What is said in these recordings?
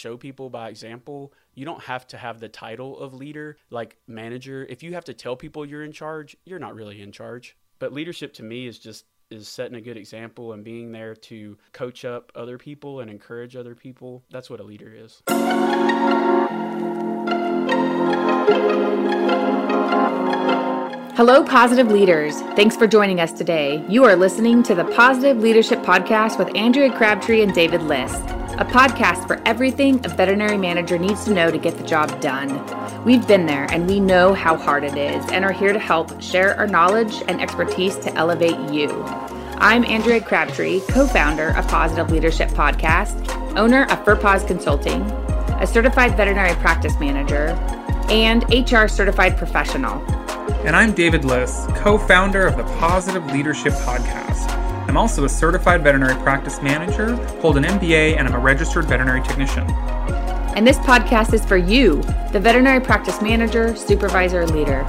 show people by example. You don't have to have the title of leader, like manager. If you have to tell people you're in charge, you're not really in charge. But leadership to me is setting a good example and being there to coach up other people and encourage other people. That's what a leader is. Hello, Positive Leaders. Thanks for joining us today. You are listening to the Positive Leadership Podcast with Andrea Crabtree and David List, a podcast for everything a veterinary manager needs to know to get the job done. We've been there and we know how hard it is and are here to help share our knowledge and expertise to elevate you. I'm Andrea Crabtree, co-founder of Positive Leadership Podcast, owner of Furpaws Consulting, a certified veterinary practice manager, and HR certified professional. And I'm David List, co-founder of the Positive Leadership Podcast. I'm also a certified veterinary practice manager, hold an MBA, and I'm a registered veterinary technician. And this podcast is for you, the veterinary practice manager, supervisor, leader.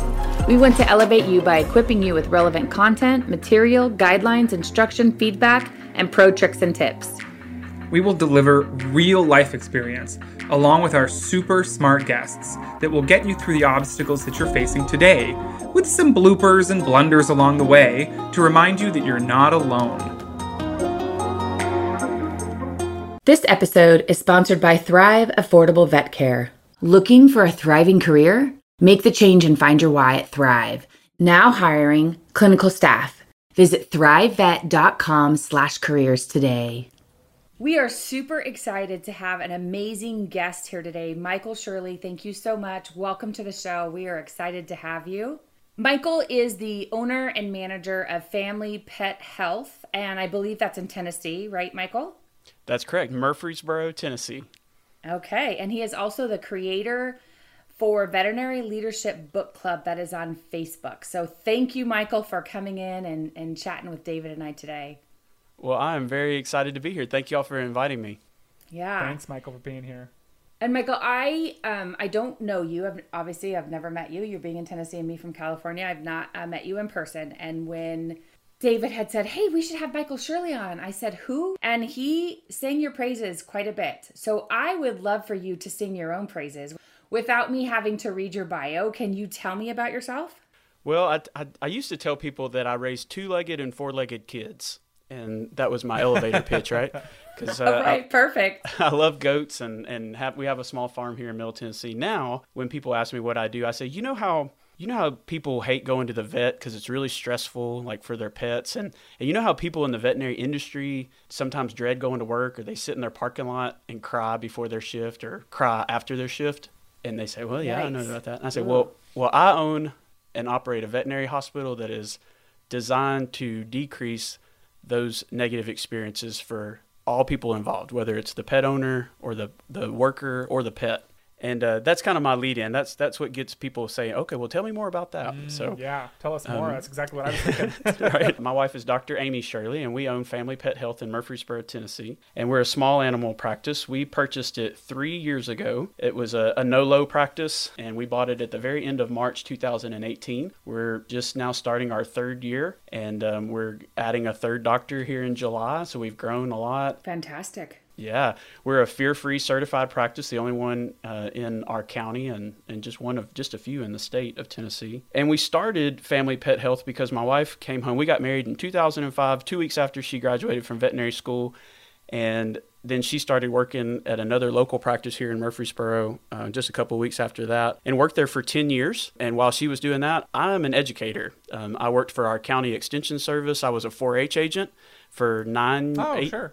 We want to elevate you by equipping you with relevant content, material, guidelines, instruction, feedback, and pro tricks and tips. We will deliver real life experience, along with our super smart guests that will get you through the obstacles that you're facing today, with some bloopers and blunders along the way to remind you that you're not alone. This episode is sponsored by Thrive Affordable Vet Care. Looking for a thriving career? Make the change and find your why at Thrive. Now hiring clinical staff. Visit thrivevet.com/careers today. We are super excited to have an amazing guest here today, Michael Shirley. Thank you so much. Welcome to the show. We are excited to have you. Michael is the owner and manager of Family Pet Health, and I believe that's in Tennessee, right, Michael? That's correct. Murfreesboro, Tennessee. Okay, and he is also the creator for Veterinary Leadership Book Club that is on Facebook. So thank you, Michael, for coming in and chatting with David and I today. Well, I'm very excited to be here. Thank you all for inviting me. Yeah. Thanks, Michael, for being here. And Michael, I don't know you. I've never met you. You're being in Tennessee and me from California. I've not met you in person. And when David had said, hey, we should have Michael Shirley on, I said, who? And he sang your praises quite a bit. So I would love for you to sing your own praises. Without me having to read your bio, can you tell me about yourself? Well, I used to tell people that I raised two-legged and four-legged kids. And that was my elevator pitch, right? Because right, perfect. I love goats, and we have a small farm here in Middle Tennessee. Now, when people ask me what I do, I say, you know how people hate going to the vet because it's really stressful, like for their pets, and you know how people in the veterinary industry sometimes dread going to work, or they sit in their parking lot and cry before their shift or cry after their shift, and they say, well, yeah, yikes. I know about that. And I say, well, I own and operate a veterinary hospital that is designed to decrease those negative experiences for all people involved, whether it's the pet owner or the worker or the pet. And that's kind of my lead in. That's what gets people saying, okay, well, tell me more about that. So yeah, tell us more. That's exactly what I was thinking. Right. My wife is Dr. Amy Shirley, and we own Family Pet Health in Murfreesboro, Tennessee. And we're a small animal practice. We purchased it 3 years ago. It was a no-low practice, and we bought it at the very end of March 2018. We're just now starting our third year, and we're adding a third doctor here in July. So we've grown a lot. Fantastic. Yeah, we're a fear-free certified practice, the only one in our county and just one of just a few in the state of Tennessee. And we started Family Pet Health because my wife came home. We got married in 2005, 2 weeks after she graduated from veterinary school. And then she started working at another local practice here in Murfreesboro just a couple of weeks after that, and worked there for 10 years. And while she was doing that, I'm an educator. I worked for our county extension service. I was a 4-H agent for 9 years,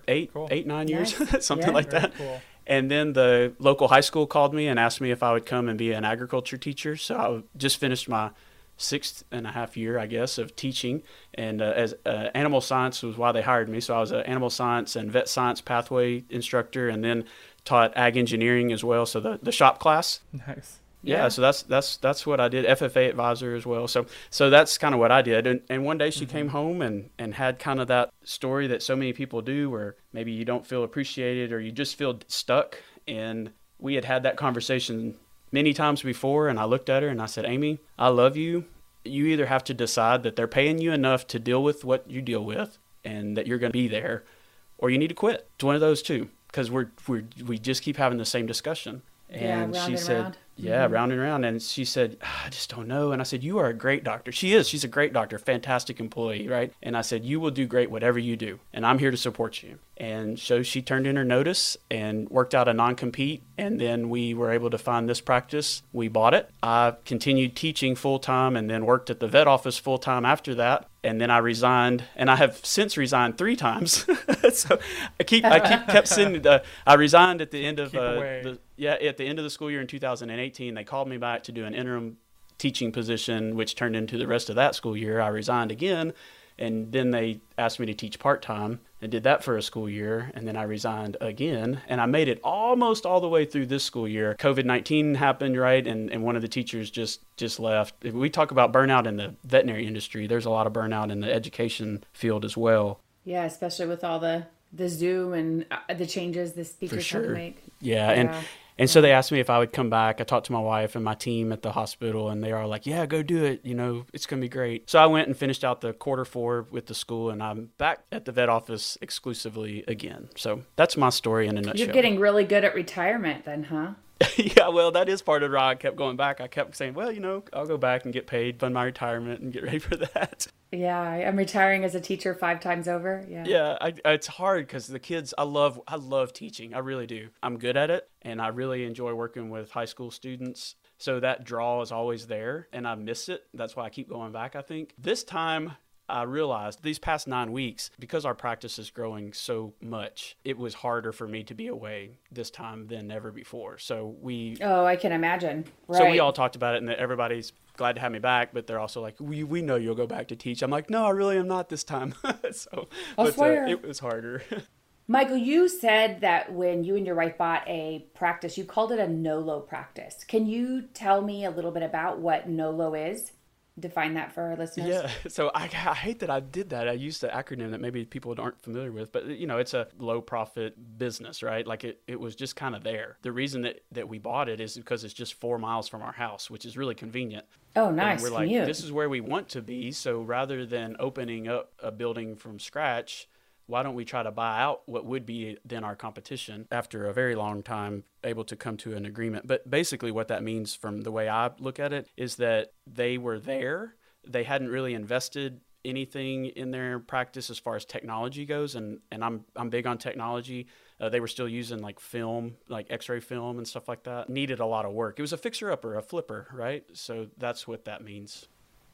nice. Something like that. Cool. And then the local high school called me and asked me if I would come and be an agriculture teacher. So I just finished my 6.5 year, I guess, of teaching. And as animal science was why they hired me. So I was an animal science and vet science pathway instructor, and then taught ag engineering as well. So the shop class. Nice. Yeah. So that's what I did. FFA advisor as well. So that's kind of what I did. And one day she came home and had kind of that story that so many people do, where maybe you don't feel appreciated or you just feel stuck. And we had that conversation many times before, and I looked at her and I said, Amy, I love you. You either have to decide that they're paying you enough to deal with what you deal with and that you're going to be there, or you need to quit. It's one of those two. because we just keep having the same discussion. And yeah, she said, round. Yeah, mm-hmm. round and round. And she said, I just don't know. And I said, you are a great doctor. She is. She's a great doctor, fantastic employee, right? And I said, you will do great whatever you do. And I'm here to support you. And so she turned in her notice and worked out a non-compete. And then we were able to find this practice. We bought it. I continued teaching full-time and then worked at the vet office full-time after that. And then I resigned, and I have since resigned 3 times. So I kept sending. I resigned at the end of at the end of the school year in 2018. They called me back to do an interim teaching position, which turned into the rest of that school year. I resigned again, and then they asked me to teach part-time and did that for a school year. And then I resigned again, and I made it almost all the way through this school year. COVID-19 happened, right? And one of the teachers just left. If we talk about burnout in the veterinary industry, there's a lot of burnout in the education field as well. Yeah, especially with all the Zoom and the changes the speakers sure. had to make. Yeah. And so they asked me if I would come back. I talked to my wife and my team at the hospital, and they are like, yeah, go do it. You know, it's going to be great. So I went and finished out the quarter 4 with the school, and I'm back at the vet office exclusively again. So that's my story in a nutshell. You're getting really good at retirement then, huh? Yeah, well, that is part of why I kept going back. I kept saying, well, you know, I'll go back and get paid, fund my retirement, and get ready for that. Yeah, I'm retiring as a teacher 5 times over. Yeah, yeah, it's hard because the kids, I love teaching. I really do. I'm good at it, and I really enjoy working with high school students. So that draw is always there, and I miss it. That's why I keep going back, I think. This time, I realized these past 9 weeks, because our practice is growing so much, it was harder for me to be away this time than ever before. So Oh, I can imagine. Right. So we all talked about it, and everybody's glad to have me back, but they're also like, we know you'll go back to teach. I'm like, no, I really am not this time. So I swear. It was harder. Michael, you said that when you and your wife bought a practice, you called it a NOLO practice. Can you tell me a little bit about what NOLO is? Define that for our listeners. Yeah. So I hate that I did that. I used the acronym that maybe people aren't familiar with, but you know, it's a low profit business, right? Like it was just kind of there. The reason that we bought it is because it's just 4 miles from our house, which is really convenient. Oh, nice. And we're like, this is where we want to be. So rather than opening up a building from scratch, why don't we try to buy out what would be then our competition after a very long time able to come to an agreement? But basically what that means from the way I look at it is that they were there. They hadn't really invested anything in their practice as far as technology goes. And I'm big on technology. They were still using like film, like x-ray film and stuff like that. Needed a lot of work. It was a fixer-upper, a flipper, right? So that's what that means.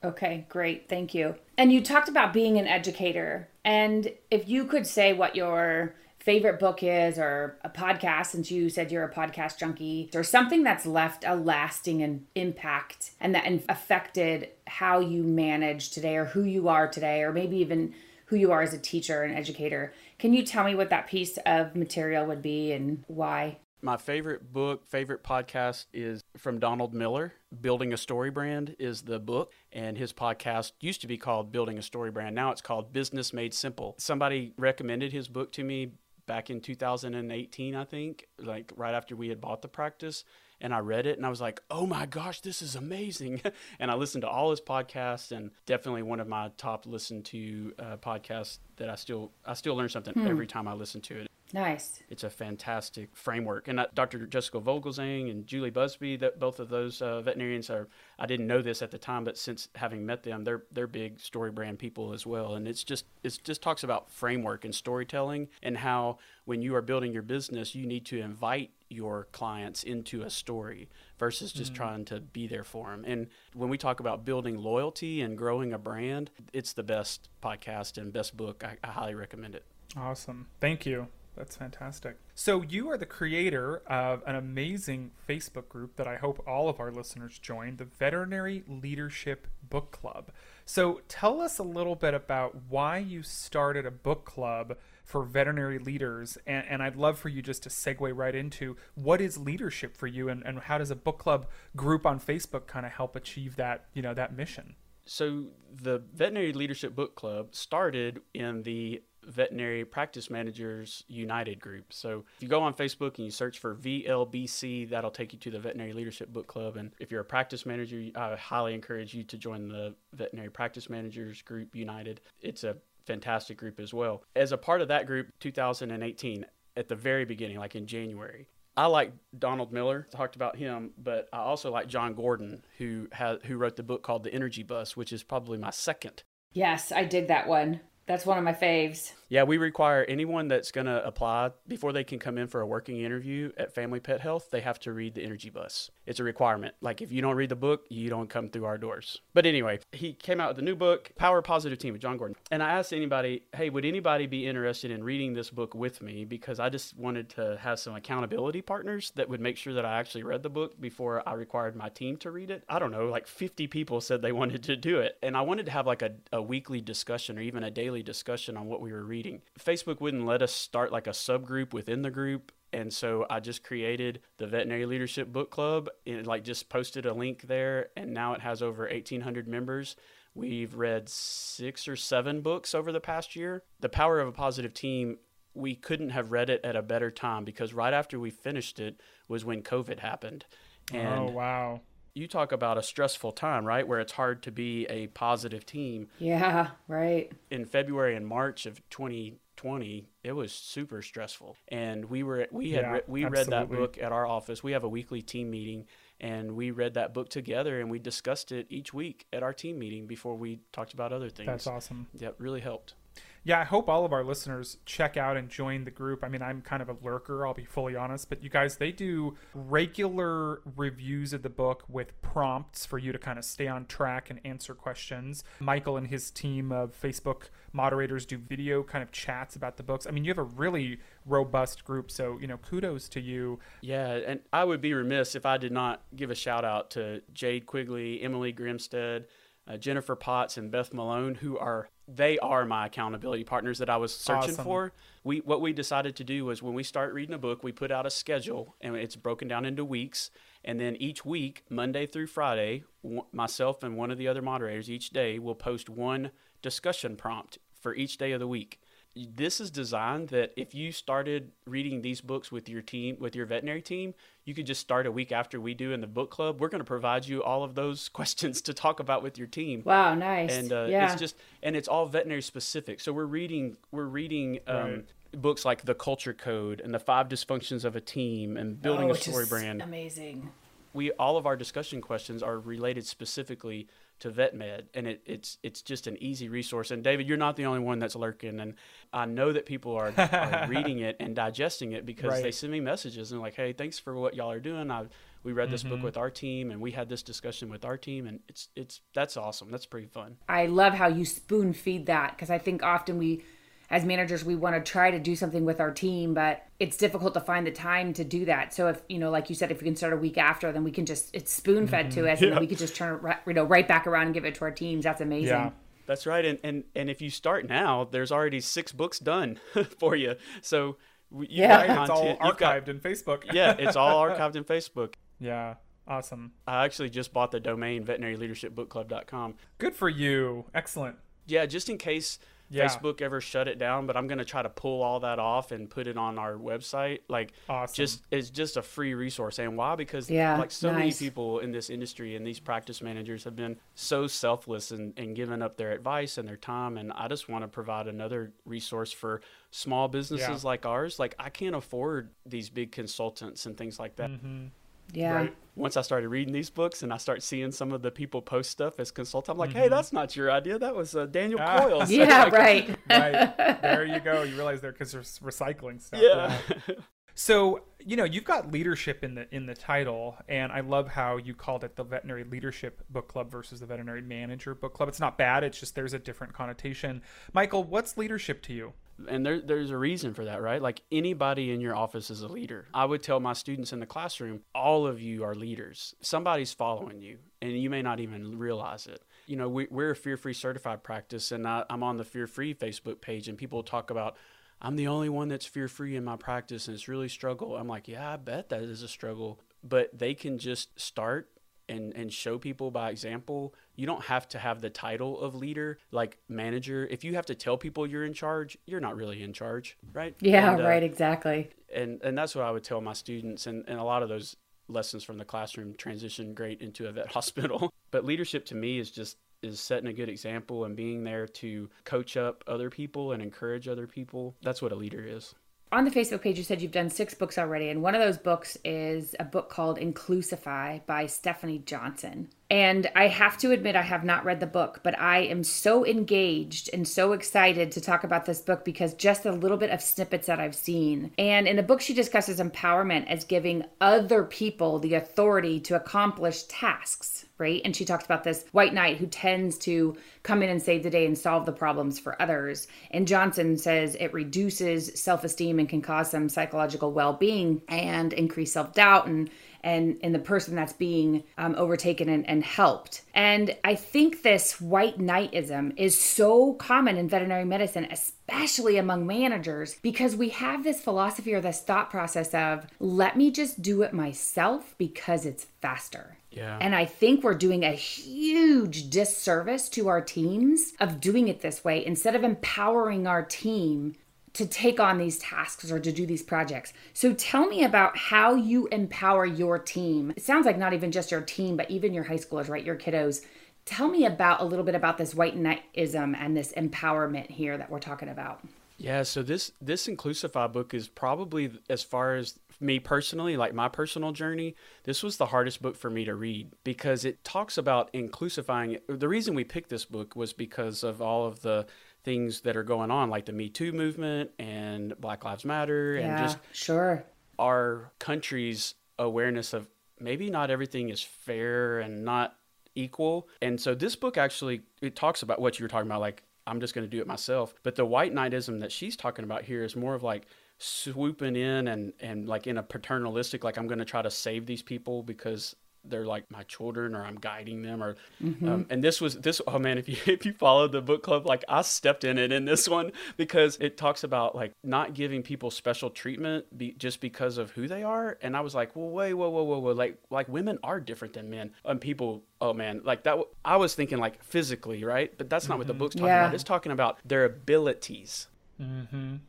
Okay, great. Thank you. And you talked about being an educator. And if you could say what your favorite book is or a podcast, since you said you're a podcast junkie, or something that's left a lasting impact and that affected how you manage today or who you are today, or maybe even who you are as a teacher and educator. Can you tell me what that piece of material would be and why? My favorite book, favorite podcast is from Donald Miller. Building a Story Brand is the book, and his podcast used to be called Building a Story Brand. Now it's called Business Made Simple. Somebody recommended his book to me back in 2018, I think, like right after we had bought the practice. And I read it and I was like, oh my gosh, this is amazing. And I listened to all his podcasts, and definitely one of my top listened to podcasts that I still learn something every time I listen to it. Nice. It's a fantastic framework. And Dr. Jessica Vogelsang and Julie Busby, that both of those veterinarians are, I didn't know this at the time, but since having met them, they're big story brand people as well. And it just talks about framework and storytelling, and how when you are building your business, you need to invite your clients into a story versus just trying to be there for them. And when we talk about building loyalty and growing a brand, it's the best podcast and best book. I highly recommend it. Awesome. Thank you. That's fantastic. So you are the creator of an amazing Facebook group that I hope all of our listeners join, the Veterinary Leadership Book Club. So tell us a little bit about why you started a book club for veterinary leaders. And I'd love for you just to segue right into what is leadership for you, and how does a book club group on Facebook kind of help achieve that, you know, that mission? So the Veterinary Leadership Book Club started in the Veterinary Practice Managers United group. So if you go on Facebook and you search for VLBC, that'll take you to the Veterinary Leadership Book Club. And if you're a practice manager, I highly encourage you to join the Veterinary Practice Managers Group United. It's a fantastic group as well. As a part of that group, 2018, at the very beginning, like in January. I like Donald Miller, talked about him, but I also like John Gordon, who wrote the book called The Energy Bus, which is probably my second. Yes, I dig that one. That's one of my faves. Yeah, we require anyone that's going to apply, before they can come in for a working interview at Family Pet Health, they have to read The Energy Bus. It's a requirement. Like, if you don't read the book, you don't come through our doors. But anyway, he came out with a new book, Power of a Positive Team, with John Gordon. And I asked anybody, hey, would anybody be interested in reading this book with me? Because I just wanted to have some accountability partners that would make sure that I actually read the book before I required my team to read it. I don't know, like 50 people said they wanted to do it. And I wanted to have like a weekly discussion or even a daily discussion on what we were reading. Facebook wouldn't let us start like a subgroup within the group. And so I just created the Veterinary Leadership Book Club and like just posted a link there. And now it has over 1,800 members. We've read 6 or 7 books over the past year. The Power of a Positive Team, we couldn't have read it at a better time, because right after we finished it was when COVID happened. And oh, wow. You talk about a stressful time, right? Where it's hard to be a positive team. Yeah, right. In February and March of 2020, it was super stressful. And we read that book at our office. We have a weekly team meeting, and we read that book together, and we discussed it each week at our team meeting before we talked about other things. That's awesome. Yeah, it really helped. Yeah, I hope all of our listeners check out and join the group. I mean, I'm kind of a lurker, I'll be fully honest, but you guys, they do regular reviews of the book with prompts for you to kind of stay on track and answer questions. Michael and his team of Facebook moderators do video kind of chats about the books. I mean, you have a really robust group, so, you know, kudos to you. Yeah, and I would be remiss if I did not give a shout out to Jade Quigley, Emily Grimstead, Jennifer Potts, and Beth Malone, who are my accountability partners that I was searching awesome. For. What we decided to do was, when we start reading a book, we put out a schedule, and it's broken down into weeks. And then each week, Monday through Friday, myself and one of the other moderators each day will post one discussion prompt for each day of the week. This is designed that if you started reading these books with your team, with your veterinary team, you could just start a week after we do in the book club. We're going to provide you all of those questions to talk about with your team. Wow, nice. And yeah. It's all veterinary specific. So we're reading books like The Culture Code and The Five Dysfunctions of a Team and Building a Story Brand. Amazing. All of our discussion questions are related specifically to vet med, and it's just an easy resource. And David, you're not the only one that's lurking, and I know that people are reading it and digesting it, because right. They send me messages and like, hey, thanks for what y'all are doing. We read this book with our team, and we had this discussion with our team, and that's awesome. That's pretty fun. I love how you spoon feed that, because I think often we, as managers, we want to try to do something with our team, but it's difficult to find the time to do that. So if, you know, like you said, if we can start a week after, then we can just, it's spoon fed to us, and then we could just turn it, you know, right back around and give it to our teams. That's amazing. Yeah. That's right. And if you start now, there's already 6 books done for you. So it's all archived in Facebook. Yeah. It's all archived in Facebook. Yeah. Awesome. I actually just bought the domain veterinaryleadershipbookclub.com. Good for you. Excellent. Yeah. Just in case Facebook ever shut it down, but I'm going to try to pull all that off and put it on our website. Like, awesome. It's just a free resource. And why? Because many people in this industry and these practice managers have been so selfless and giving up their advice and their time. And I just want to provide another resource for small businesses like ours. Like, I can't afford these big consultants and things like that. Mm-hmm. Yeah. Right. Once I started reading these books and I start seeing some of the people post stuff as consultants, I'm like, hey, that's not your idea. That was Daniel Coyle. So yeah, like, right. Right. There you go. You realize they're because they're recycling stuff. Yeah. Right? So, you know, you've got leadership in the title, and I love how you called it the Veterinary Leadership Book Club versus the Veterinary Manager Book Club. It's not bad. It's just there's a different connotation. Michael, what's leadership to you? And there's a reason for that, right? Like, anybody in your office is a leader. I would tell my students in the classroom, all of you are leaders. Somebody's following you, and you may not even realize it. You know, we're a fear-free certified practice, and I'm on the fear-free Facebook page, and people talk about, I'm the only one that's fear-free in my practice, and it's really a struggle. I'm like, yeah, I bet that is a struggle. But they can just start and show people by example. You don't have to have the title of leader, like manager. If you have to tell people you're in charge, you're not really in charge, right? Yeah, and, right, exactly. And that's what I would tell my students. And a lot of those lessons from the classroom transition great into a vet hospital. But leadership to me is setting a good example and being there to coach up other people and encourage other people. That's what a leader is. on the Facebook page, you said you've done 6 books already, and one of those books is a book called Inclusify by Stephanie Johnson. And I have to admit, I have not read the book, but I am so engaged and so excited to talk about this book because just a little bit of snippets that I've seen. And in the book, she discusses empowerment as giving other people the authority to accomplish tasks, right? And she talks about this white knight who tends to come in and save the day and solve the problems for others. And Johnson says it reduces self-esteem and can cause some psychological well-being and increase self-doubt and the person that's being overtaken and helped. And I think this white knightism is so common in veterinary medicine, especially among managers, because we have this philosophy or this thought process of, let me just do it myself because it's faster. Yeah. And I think we're doing a huge disservice to our teams of doing it this way instead of empowering our team to take on these tasks or to do these projects. So tell me about how you empower your team. It sounds like not even just your team, but even your high schoolers, right? Your kiddos. Tell me about a little bit about this white knightism and this empowerment here that we're talking about. Yeah, so this Inclusify book is probably, as far as me personally, like my personal journey, this was the hardest book for me to read because it talks about inclusifying. The reason we picked this book was because of all of the things that are going on, like the Me Too movement and Black Lives Matter, and just our country's awareness of maybe not everything is fair and not equal. And so this book actually, it talks about what you were talking about, like, I'm just going to do it myself. But the white knightism that she's talking about here is more of like swooping in and like in a paternalistic, like, I'm going to try to save these people because they're like my children, or I'm guiding them, or and this was oh man, if you followed the book club, like, I stepped in it in this one because it talks about like not giving people special treatment just because of who they are. And I was like, well, wait, whoa, like women are different than men, and people, oh man, like that. I was thinking like physically, right? But that's not what the book's talking about. It's talking about their abilities.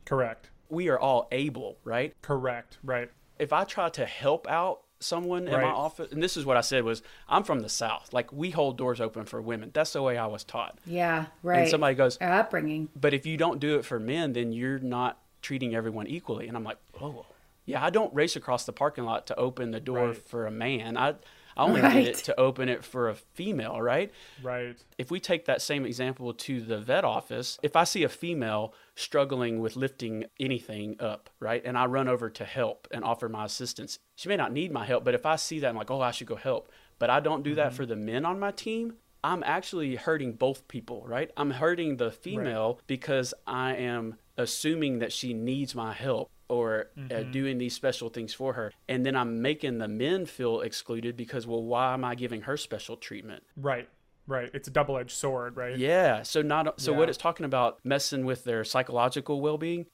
Correct. We are all able, right? Correct. Right. If I try to help out someone in my office, and this is what I said was, I'm from the South. Like, we hold doors open for women. That's the way I was taught. Yeah, right. And somebody goes, our upbringing. But if you don't do it for men, then you're not treating everyone equally. And I'm like, oh, yeah, I don't race across the parking lot to open the door for a man. I only did it to open it for a female, right? Right. If we take that same example to the vet office, if I see a female struggling with lifting anything up, right, and I run over to help and offer my assistance, she may not need my help, but if I see that, I'm like, oh, I should go help. But I don't do that for the men on my team. I'm actually hurting both people, right? I'm hurting the female because I am assuming that she needs my help, or doing these special things for her. And then I'm making the men feel excluded because, well, why am I giving her special treatment? Right. Right. It's a double-edged sword, right? Yeah. So what it's talking about, messing with their psychological well-being.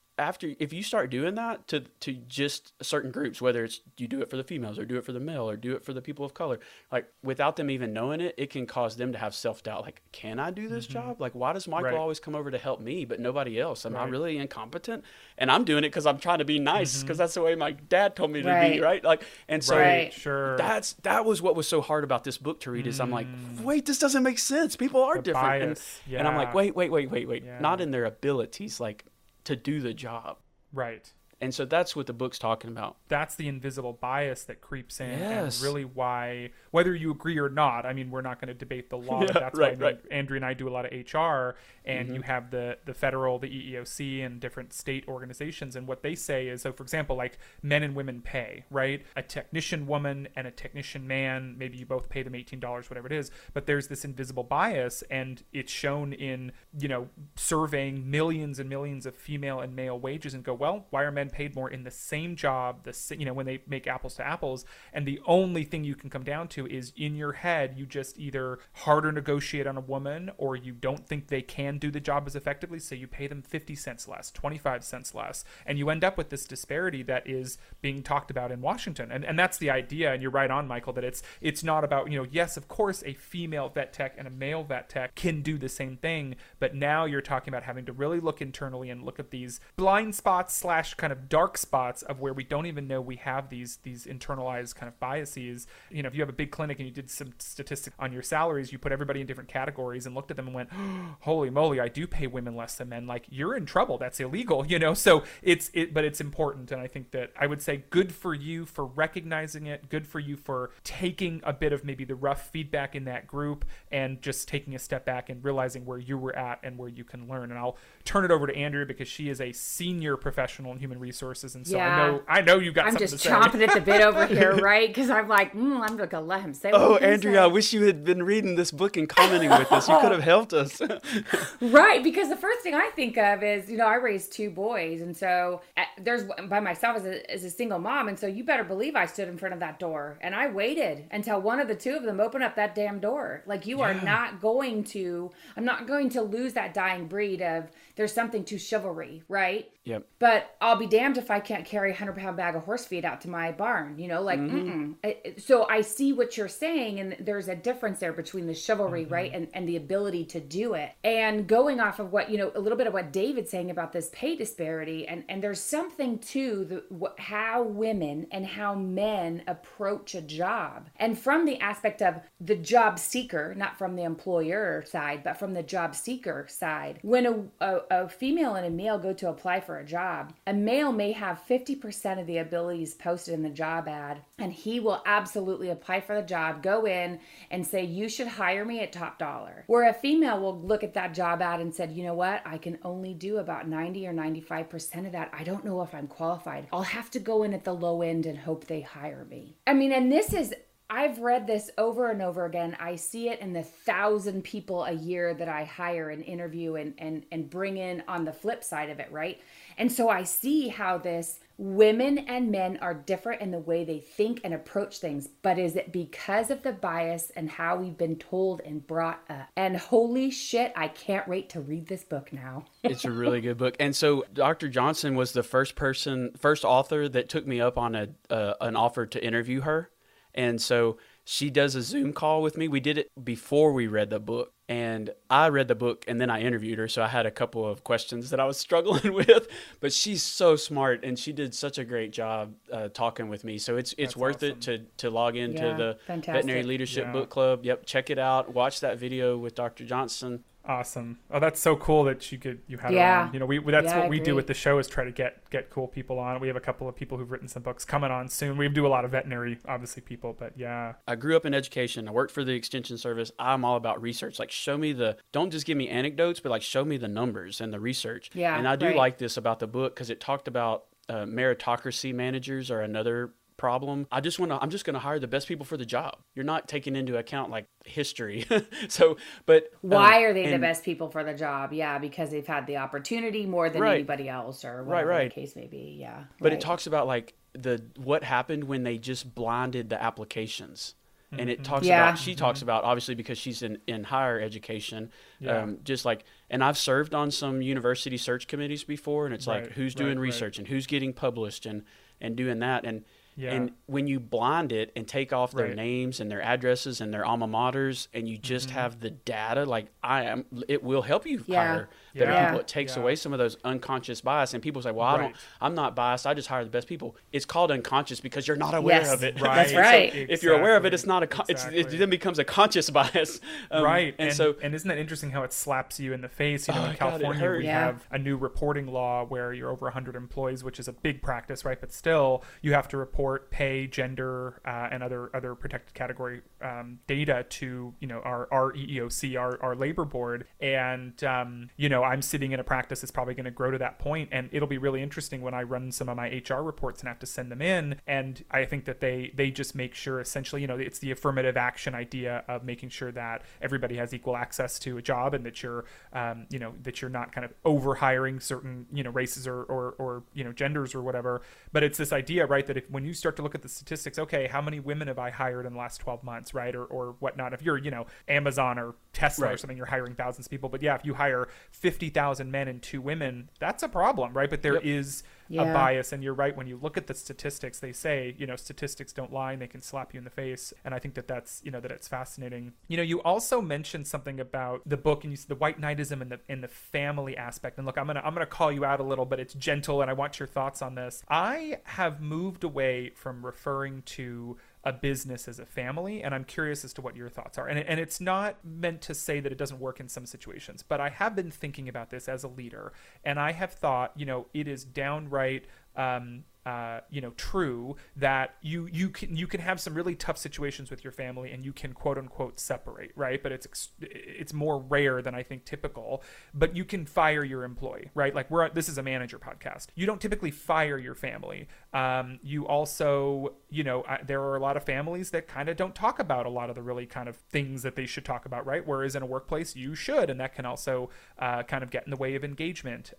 If you start doing that to just certain groups, whether it's you do it for the females or do it for the male or do it for the people of color, like without them even knowing it, it can cause them to have self-doubt. Like, can I do this job? Like, why does Michael always come over to help me, but nobody else? Am I really incompetent? And I'm doing it because I'm trying to be nice because that's the way my dad told me to be, right? Like, and so that was what was so hard about this book to read is I'm like, wait, this doesn't make sense. People are different. And I'm like, wait. Yeah. Not in their abilities, like, to do the job. Right. And so that's what the book's talking about. That's the invisible bias that creeps in and really why, whether you agree or not, I mean, we're not going to debate the law. Yeah, that's why Andrea and I do a lot of HR, and you have the federal, the EEOC, and different state organizations. And what they say is, so for example, like men and women pay, right? A technician woman and a technician man, maybe you both pay them $18, whatever it is, but there's this invisible bias, and it's shown in, you know, surveying millions and millions of female and male wages and go, well, why are men paid more in the same job, you know, when they make apples to apples? And the only thing you can come down to is in your head, you just either harder negotiate on a woman, or you don't think they can do the job as effectively, so you pay them 50 cents less, 25 cents less, and you end up with this disparity that is being talked about in Washington. And that's the idea, and you're right on, Michael, that it's not about, you know, yes, of course, a female vet tech and a male vet tech can do the same thing, but now you're talking about having to really look internally and look at these blind spots / kind of dark spots of where we don't even know we have these internalized kind of biases. You know, if you have a big clinic and you did some statistics on your salaries, you put everybody in different categories and looked at them and went, oh, holy moly, I do pay women less than men. Like, you're in trouble. That's illegal, you know? So but it's important. And I think that I would say good for you for recognizing it, good for you for taking a bit of maybe the rough feedback in that group and just taking a step back and realizing where you were at and where you can learn. And I'll turn it over to Andrea because she is a senior professional in human resources. And so yeah. I know you got something to say. I'm just chomping at the bit over here, right? Because I'm like, I'm going to let him say what Andrea, I wish you had been reading this book and commenting with us. You could have helped us. Right, because the first thing I think of is, you know, I raised two boys. And so there's by myself as a single mom. And so you better believe I stood in front of that door. And I waited until one of the two of them opened up that damn door. Like, you are not going to, I'm not going to lose that dying breed of there's something to chivalry, right? Yep. But I'll be damned if I can't carry a 100-pound bag of horse feed out to my barn, you know, like, So I see what you're saying. And there's a difference there between the chivalry, right? And the ability to do it. And going off of what, you know, a little bit of what David's saying about this pay disparity. And there's something to how women and how men approach a job. And from the aspect of the job seeker, not from the employer side, but from the job seeker side, when a female and a male go to apply for a job, a male may have 50% of the abilities posted in the job ad, and he will absolutely apply for the job, go in and say, you should hire me at top dollar. Where a female will look at that job ad and said, you know what? I can only do about 90 or 95% of that. I don't know if I'm qualified. I'll have to go in at the low end and hope they hire me. I mean, and this is, I've read this over and over again. I see it in the 1,000 people a year that I hire and interview and bring in on the flip side of it, right? And so I see how this women and men are different in the way they think and approach things, but is it because of the bias and how we've been told and brought up? And holy shit, I can't wait to read this book now. It's a really good book. And so Dr. Johnson was the first author that took me up on an offer to interview her. And so she does a Zoom call with me. We did it before we read the book. And I read the book and then I interviewed her. So I had a couple of questions that I was struggling with, but she's so smart and she did such a great job talking with me. So it's worth awesome. It to log into the fantastic. Veterinary Leadership Book Club. Yep. Check it out. Watch that video with Dr. Johnson. Awesome. Oh, that's so cool that you had her on. You know, we do with the show is try to get cool people on. We have a couple of people who've written some books coming on soon. We do a lot of veterinary, obviously, people, but yeah. I grew up in education. I worked for the extension service. I'm all about research. Like, show me don't just give me anecdotes, but like show me the numbers and the research. Yeah. And I do like this about the book because it talked about meritocracy managers are another problem. I'm just going to hire the best people for the job. You're not taking into account like history. Why are they the best people for the job? Yeah. Because they've had the opportunity more than anybody else or whatever the case may be. Yeah. But it talks about like what happened when they just blinded the applications. And it talks about, she talks about, obviously, because she's in higher education, just like, and I've served on some university search committees before, and it's like, who's doing research and who's getting published and doing that. And when you blind it and take off their names and their addresses and their alma maters, and you just have the data, like it will help you hire better people. It takes away some of those unconscious bias. And people say, well, I'm not biased. I just hire the best people. It's called unconscious because you're not aware of it. Right. That's right. So if you're aware of it, it's not it then becomes a conscious bias. Right. And isn't that interesting how it slaps you in the face? You know, in California, we have a new reporting law where you're over 100 employees, which is a big practice, right? But still, you have to report pay, gender, and other protected category data to, you know, our EEOC, our labor board. And, you know, I'm sitting in a practice that's probably going to grow to that point. And it'll be really interesting when I run some of my HR reports and have to send them in. And I think that they just make sure essentially, you know, it's the affirmative action idea of making sure that everybody has equal access to a job and that you're, you know, that you're not kind of over hiring certain, you know, races or, you know, genders or whatever. But it's this idea, right, that when you start to look at the statistics, okay, how many women have I hired in the last 12 months, right? Or whatnot. If you're, you know, Amazon or Tesla or something, you're hiring thousands of people. But yeah, if you hire 50,000 men and 2 women, that's a problem, right? But there is a bias. And you're right, when you look at the statistics, they say, you know, statistics don't lie and they can slap you in the face. And I think that that's, you know, that it's fascinating. You know, you also mentioned something about the book, and you said the white knightism in the family aspect. And look, I'm going to call you out a little, but it's gentle, and I want your thoughts on this. I have moved away from referring to a business as a family, and I'm curious as to what your thoughts are. And it's not meant to say that it doesn't work in some situations, but I have been thinking about this as a leader, and I have thought, you know, it is downright you know, true that you can have some really tough situations with your family and you can quote unquote separate, right? But it's more rare than I think typical. But you can fire your employee, right? Like this is a manager podcast. You don't typically fire your family. You also, you know, there are a lot of families that kind of don't talk about a lot of the really kind of things that they should talk about, right? Whereas in a workplace you should, and that can also kind of get in the way of engagement.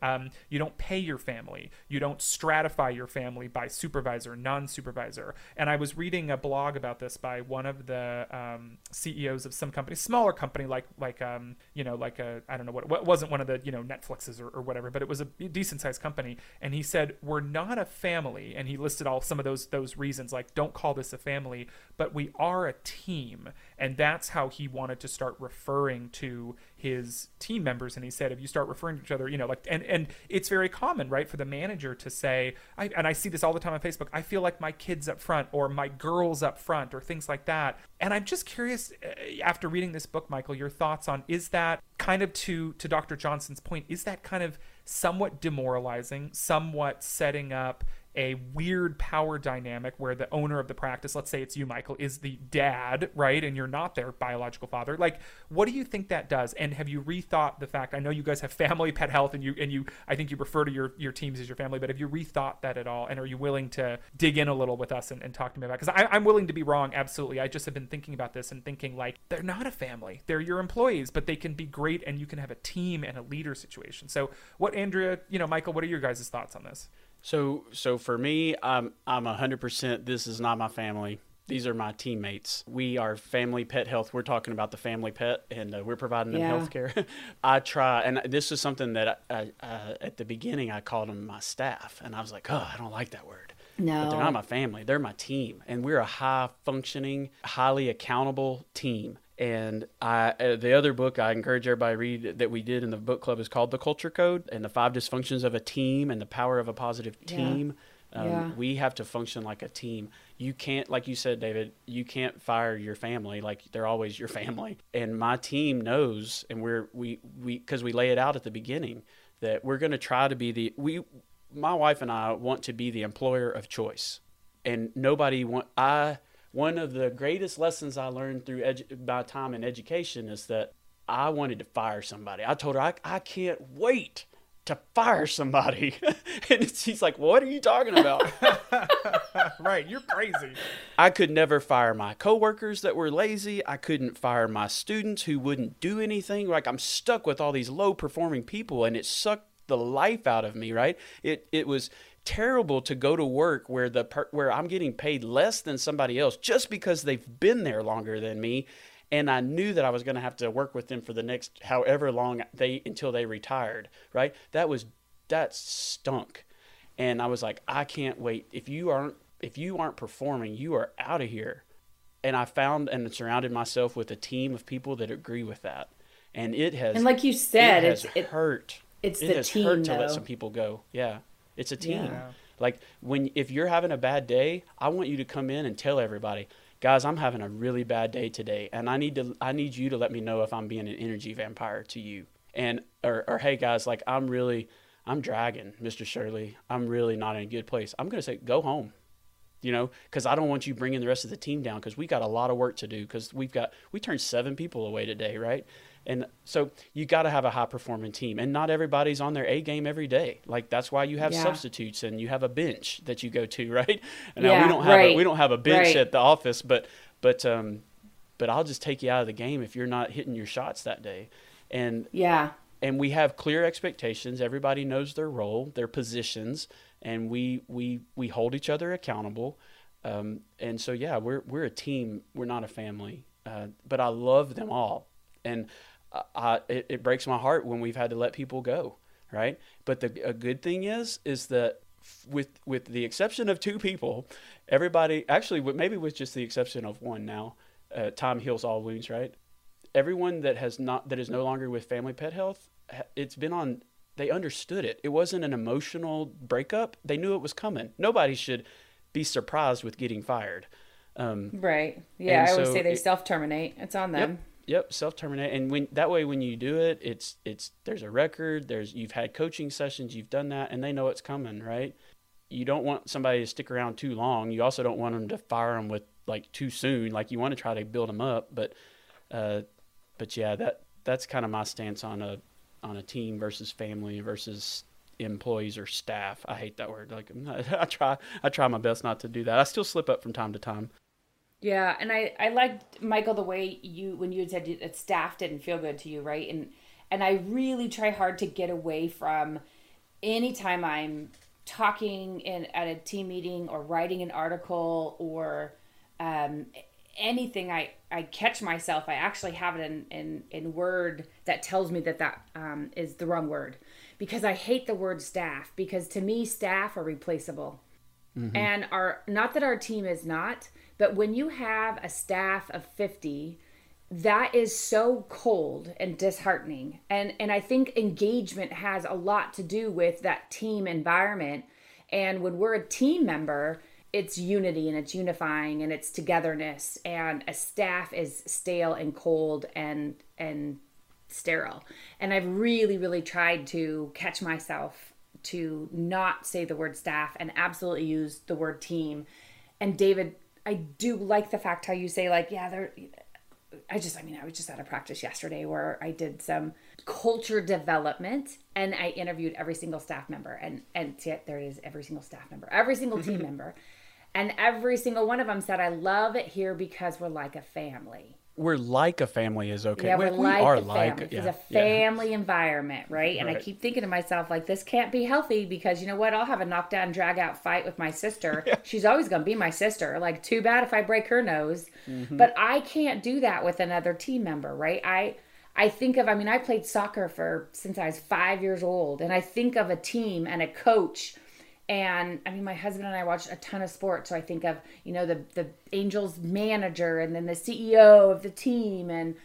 You don't pay your family. You don't stratify your family by supervisor, non-supervisor. And I was reading a blog about this by one of the CEOs of some company, smaller company, like you know, like a, I don't know what wasn't one of the, you know, Netflixes or whatever, but it was a decent sized company. And he said, we're not a family. And he listed all some of those reasons, like don't call this a family, but we are a team. And that's how he wanted to start referring to his team members. And he said, if you start referring to each other, you know, like, and it's very common, right, for the manager to say, I see this all the time on Facebook, I feel like my kids up front, or my girls up front, or things like that. And I'm just curious, after reading this book, Michael, your thoughts on, is that kind of, to Dr. Johnson's point, is that kind of somewhat demoralizing, somewhat setting up a weird power dynamic where the owner of the practice, let's say it's you, Michael, is the dad, right? And you're not their biological father. Like, what do you think that does? And have you rethought the fact, I know you guys have Family Pet Health, and you I think you refer to your teams as your family, but have you rethought that at all? And are you willing to dig in a little with us and talk to me about it? Because I'm willing to be wrong, absolutely. I just have been thinking about this and thinking, like, they're not a family. They're your employees, but they can be great, and you can have a team and a leader situation. So what, Andrea, you know, Michael, what are your guys' thoughts on this? So for me, I'm 100%, this is not my family. These are my teammates. We are Family Pet Health. We're talking about the family pet, and we're providing them health care. I try, and this is something that I at the beginning, I called them my staff, and I was like, oh, I don't like that word. No. But they're not my family. They're my team, and we're a high-functioning, highly accountable team. And the other book I encourage everybody to read that we did in the book club is called The Culture Code, and The Five Dysfunctions of a Team, and The Power of a Positive Team. We have to function like a team. You can't, like you said, David, you can't fire your family. Like, they're always your family. And my team knows, and we because we lay it out at the beginning, that we're going to try to be my wife and I want to be the employer of choice. And one of the greatest lessons I learned through my time in education is that I wanted to fire somebody. I told her, I can't wait to fire somebody. And she's like, what are you talking about? Right, you're crazy. I could never fire my coworkers that were lazy. I couldn't fire my students who wouldn't do anything. Like, I'm stuck with all these low-performing people, and it sucked the life out of me, right? It was terrible to go to work where where I'm getting paid less than somebody else just because they've been there longer than me, and I knew that I was going to have to work with them for the next however long until they retired, right? That stunk. And I was like, I can't wait. If you aren't performing, you are out of here. And I found and surrounded myself with a team of people that agree with that. And it has, and like you said, it hurt. It's the team. It has hurt to let some people go. Yeah. It's a team. Yeah. Like, if you're having a bad day, I want you to come in and tell everybody, guys, I'm having a really bad day today, and I need you to let me know if I'm being an energy vampire to you, and or hey guys, like, I'm dragging, Mr. Shirley. I'm really not in a good place. I'm gonna say go home, you know, because I don't want you bringing the rest of the team down, because we got a lot of work to do, because we turned 7 people away today, right? And so you got to have a high performing team, and not everybody's on their A game every day. Like, that's why you have substitutes, and you have a bench that you go to, right? And now we don't have a bench at the office, but I'll just take you out of the game if you're not hitting your shots that day. And and we have clear expectations. Everybody knows their role, their positions, and we hold each other accountable. And so we're a team. We're not a family, but I love them all. And it breaks my heart when we've had to let people go, right? But a good thing is that with the exception of two people, everybody, actually maybe with just the exception of one now, time heals all wounds, right? Everyone that is no longer with Family Pet Health, it's been on, they understood it. It wasn't an emotional breakup. They knew it was coming. Nobody should be surprised with getting fired. Right. Yeah. I always say they self-terminate. It's on them. Yep. Self-terminate. And when you do it, there's a record, you've had coaching sessions, you've done that, and they know it's coming, right? You don't want somebody to stick around too long. You also don't want them to fire them with too soon. You want to try to build them up, but yeah, that's kind of my stance on a team versus family versus employees or staff. I hate that word. I try my best not to do that. I still slip up from time to time. Yeah. And I liked, Michael, the way when you had said that staff didn't feel good to you, right? And I really try hard to get away from anytime I'm talking at a team meeting or writing an article or anything, I catch myself, I actually have it in word that tells me that is the wrong word, because I hate the word staff, because to me, staff are replaceable. Mm-hmm. And not that our team is not, but when you have a staff of 50, that is so cold and disheartening. And I think engagement has a lot to do with that team environment. And when we're a team member, it's unity and it's unifying and it's togetherness, and a staff is stale and cold and sterile. And I've really, really tried to catch myself to not say the word staff and absolutely use the word team. And David, I do like the fact how you say I was just out of practice yesterday where I did some culture development and I interviewed every single staff member and there it is, every single staff member, every single team member. And every single one of them said, I love it here because we're like a family. We're like a family is okay. Yeah, we are like a family. It's a family environment, right? And I keep thinking to myself, this can't be healthy because you know what? I'll have a knockdown, drag out fight with my sister. Yeah. She's always going to be my sister. Too bad if I break her nose. Mm-hmm. But I can't do that with another team member, right? I think of, I played soccer since I was 5 years old. And I think of a team and a coach. And my husband and I watched a ton of sports. So I think of, the Angels manager and then the CEO of the team and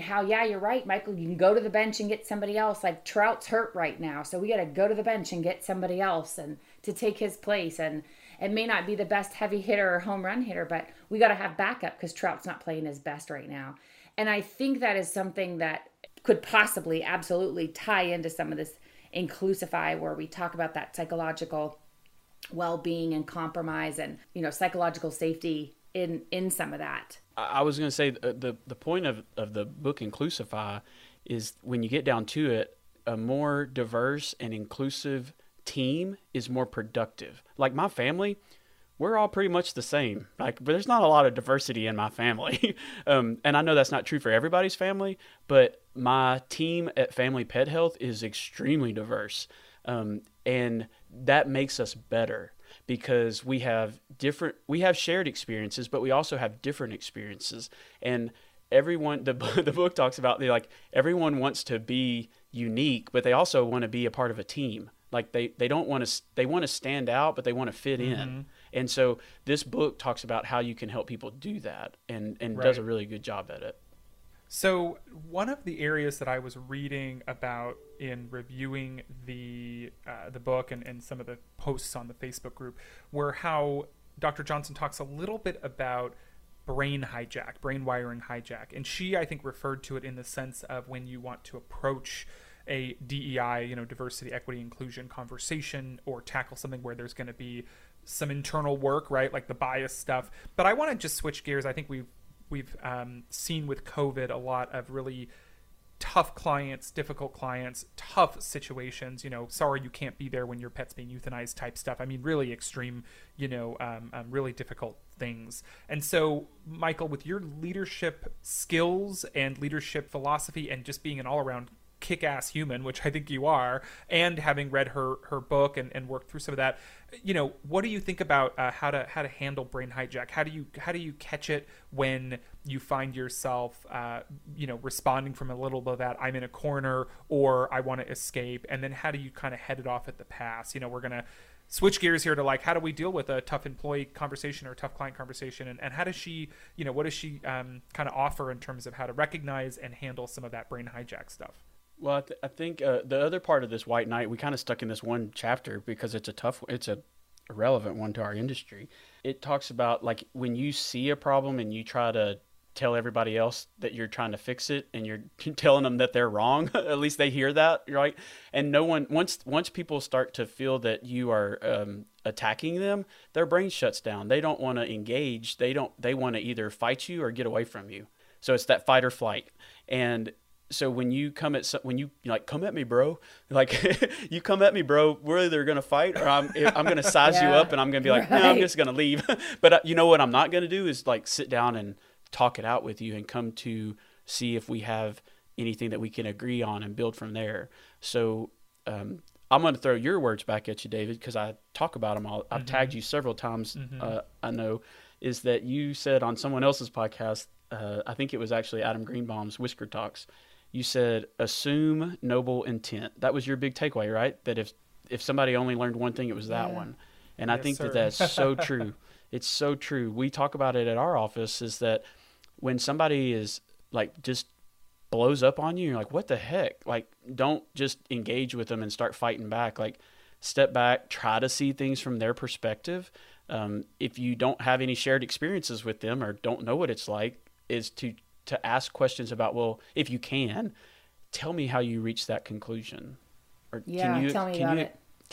how, you're right, Michael, you can go to the bench and get somebody else. Trout's hurt right now. So we got to go to the bench and get somebody else and to take his place. And it may not be the best heavy hitter or home run hitter, but we got to have backup because Trout's not playing his best right now. And I think that is something that could possibly absolutely tie into some of this Inclusify, where we talk about that psychological well-being and compromise and psychological safety in some of that. I was going to say the point of the book Inclusify is when you get down to it, a more diverse and inclusive team is more productive. My family, we're all pretty much the same. But there's not a lot of diversity in my family. And I know that's not true for everybody's family, but my team at Family Pet Health is extremely diverse. And that makes us better because we have shared experiences, but we also have different experiences. And everyone, the book talks about, everyone wants to be unique, but they also want to be a part of a team. They don't want to, they want to stand out, but they want to fit in. And so this book talks about how you can help people do that and does a really good job at it. So one of the areas that I was reading about in reviewing the book and some of the posts on the Facebook group were how Dr. Johnson talks a little bit about brain wiring hijack. And she, I think, referred to it in the sense of when you want to approach a DEI, diversity, equity, inclusion conversation or tackle something where there's going to be some internal work, right? The bias stuff. But I want to just switch gears. I think we've seen with COVID a lot of really tough clients, difficult clients, tough situations, sorry, you can't be there when your pet's being euthanized type stuff. Really extreme, really difficult things. And so, Michael, with your leadership skills and leadership philosophy and just being an all-around kick-ass human, which I think you are, and having read her book and worked through some of that, what do you think about how to handle brain hijack? How do you catch it when you find yourself responding from a little bit of that I'm in a corner or I want to escape, and then how do you kind of head it off at the pass? We're gonna switch gears here to like, how do we deal with a tough employee conversation or tough client conversation? And how does she, you know, what does she kind of offer in terms of how to recognize and handle some of that brain hijack stuff? Well, I think the other part of this white knight, we kind of stuck in this one chapter because it's a tough, it's a relevant one to our industry. It talks about like when you see a problem and you try to tell everybody else that you're trying to fix it and you're telling them that they're wrong, at least they hear that, right? And no one, once people start to feel that you are attacking them, their brain shuts down. They don't want to engage. They want to either fight you or get away from you. So it's that fight or flight. And so come at me, bro, like you come at me, bro, we're either going to fight or I'm going to size you up and I'm going to be like, no, I'm just going to leave. But you know what I'm not going to do is like sit down and talk it out with you and come to see if we have anything that we can agree on and build from there. So I'm going to throw your words back at you, David, because I talk about them all. Mm-hmm. I've tagged you several times. Mm-hmm. I know is that you said on someone else's podcast, I think it was actually Adam Greenbaum's Whisker Talks, you said, assume noble intent. That was your big takeaway, right? That if somebody only learned one thing, it was that one. And yes, I think that's so true. It's so true. We talk about it at our office is that when somebody is like just blows up on you, you're like, what the heck? Like, don't just engage with them and start fighting back. Like, step back, try to see things from their perspective. If you don't have any shared experiences with them or don't know what it's like, is to ask questions about, well, if you can, tell me how you reached that conclusion. Or Can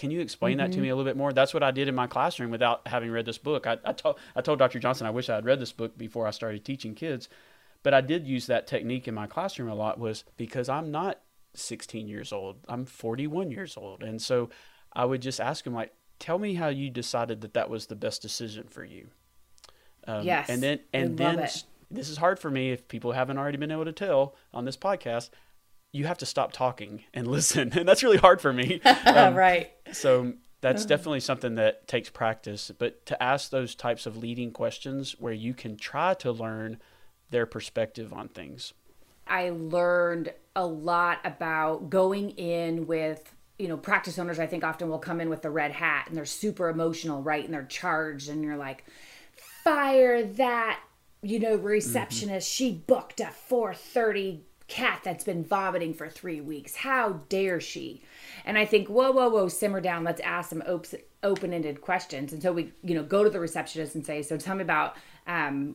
you explain that to me a little bit more? That's what I did in my classroom without having read this book. I told Dr. Johnson I wish I had read this book before I started teaching kids, but I did use that technique in my classroom a lot was because I'm not 16 years old. I'm 41 years old. And so I would just ask him, like, tell me how you decided that that was the best decision for you. Yes. And then this is hard for me if people haven't already been able to tell on this podcast. You have to stop talking and listen. And that's really hard for me. Right. So that's definitely something that takes practice, but to ask those types of leading questions where you can try to learn their perspective on things. I learned a lot about going in with, you know, practice owners, I think often will come in with the red hat and they're super emotional, right? And they're charged and you're like, fire that, you know, receptionist. Mm-hmm. She booked a 4:30 cat that's been vomiting for 3 weeks. How dare she? And I think, whoa, simmer down. Let's ask some open-ended questions. And so we, you know, go to the receptionist and say, so tell me about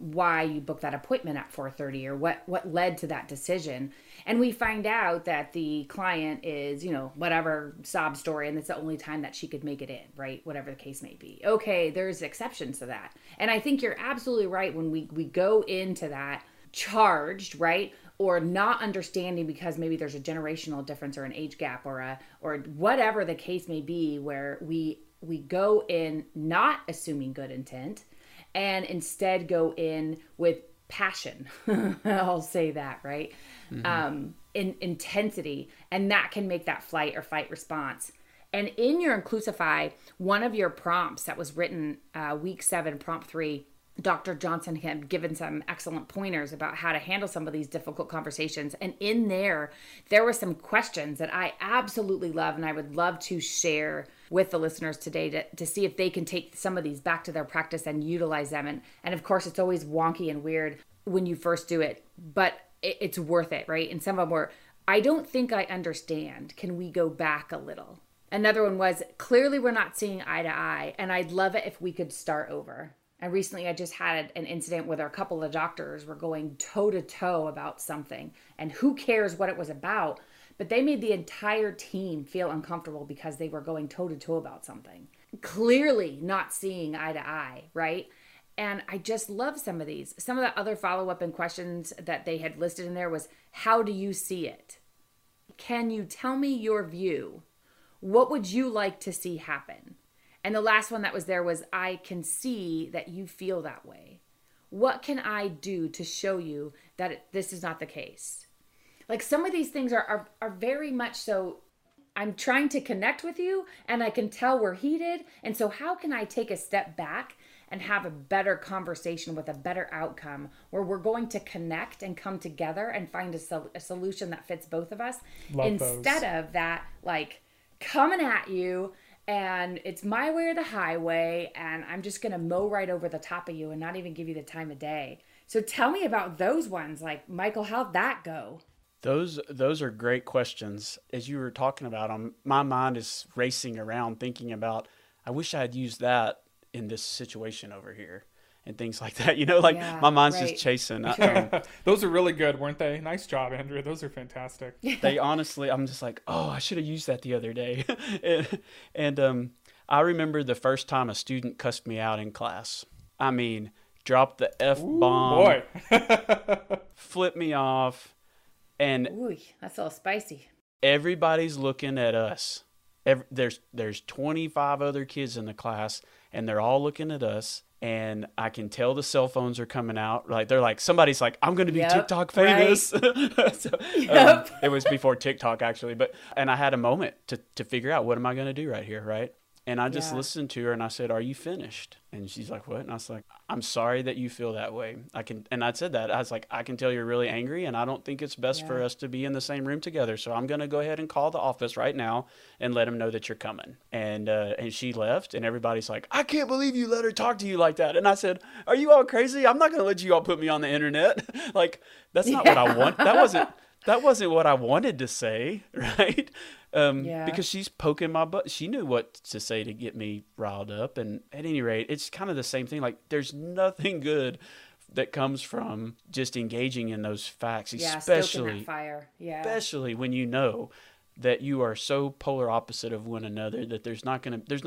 why you booked that appointment at 4:30 or what led to that decision. And we find out that the client is, you know, whatever sob story, and it's the only time that she could make it in, right? Whatever the case may be. Okay, there's exceptions to that. And I think you're absolutely right when we go into that charged, right? Or not understanding because maybe there's a generational difference or an age gap or whatever the case may be, where we go in not assuming good intent and instead go in with passion. I'll say that, right? Mm-hmm. In intensity, and that can make that flight or fight response. And in your Inclusify, one of your prompts that was written week 7, prompt 3, Dr. Johnson had given some excellent pointers about how to handle some of these difficult conversations. And in there were some questions that I absolutely love, and I would love to share with the listeners today to see if they can take some of these back to their practice and utilize them. And of course, it's always wonky and weird when you first do it, but it's worth it, right? And some of them were, I don't think I understand. Can we go back a little? Another one was, clearly we're not seeing eye to eye, and I'd love it if we could start over. And recently I just had an incident where a couple of doctors were going toe to toe about something, and who cares what it was about, but they made the entire team feel uncomfortable because they were going toe to toe about something. Clearly not seeing eye to eye, right? And I just love some of these. Some of the other follow-up and questions that they had listed in there was, how do you see it? Can you tell me your view? What would you like to see happen? And the last one that was there was, I can see that you feel that way. What can I do to show you that this is not the case? Like, some of these things are very much so, I'm trying to connect with you and I can tell we're heated. And so how can I take a step back and have a better conversation with a better outcome where we're going to connect and come together and find a solution that fits both of us? Love instead those. Of that, like, coming at you and it's my way or the highway, and I'm just going to mow right over the top of you and not even give you the time of day. So tell me about those ones. Like, Michael, how'd that go? Those are great questions. As you were talking about them, my mind is racing around thinking about, I wish I had used that in this situation over here and things like that. You know, like my mind's just chasing. Sure. Those are really good, weren't they? Nice job, Andrea. Those are fantastic. They honestly, I'm just like, oh, I should have used that the other day. and I remember the first time a student cussed me out in class. I mean, dropped the F-bomb, flipped me off. And ooh, that's all spicy. Everybody's looking at us. There's 25 other kids in the class, and they're all looking at us. And I can tell the cell phones are coming out. Like, they're like, somebody's like, I'm going to be TikTok famous. Right. It was before TikTok, actually. And I had a moment to figure out, what am I going to do right here, right? And I just listened to her, and I said, are you finished? And she's like, what? And I was like, I'm sorry that you feel that way. And I said that. I was like, I can tell you're really angry, and I don't think it's best for us to be in the same room together. So I'm going to go ahead and call the office right now and let them know that you're coming. And she left, and everybody's like, I can't believe you let her talk to you like that. And I said, are you all crazy? I'm not going to let you all put me on the internet. Like, that's not what I want. That wasn't what I wanted to say, right? Because she's poking my butt. She knew what to say to get me riled up. And at any rate, it's kind of the same thing. Like, there's nothing good that comes from just engaging in those facts, especially, especially when you know that you are so polar opposite of one another that it's kind of like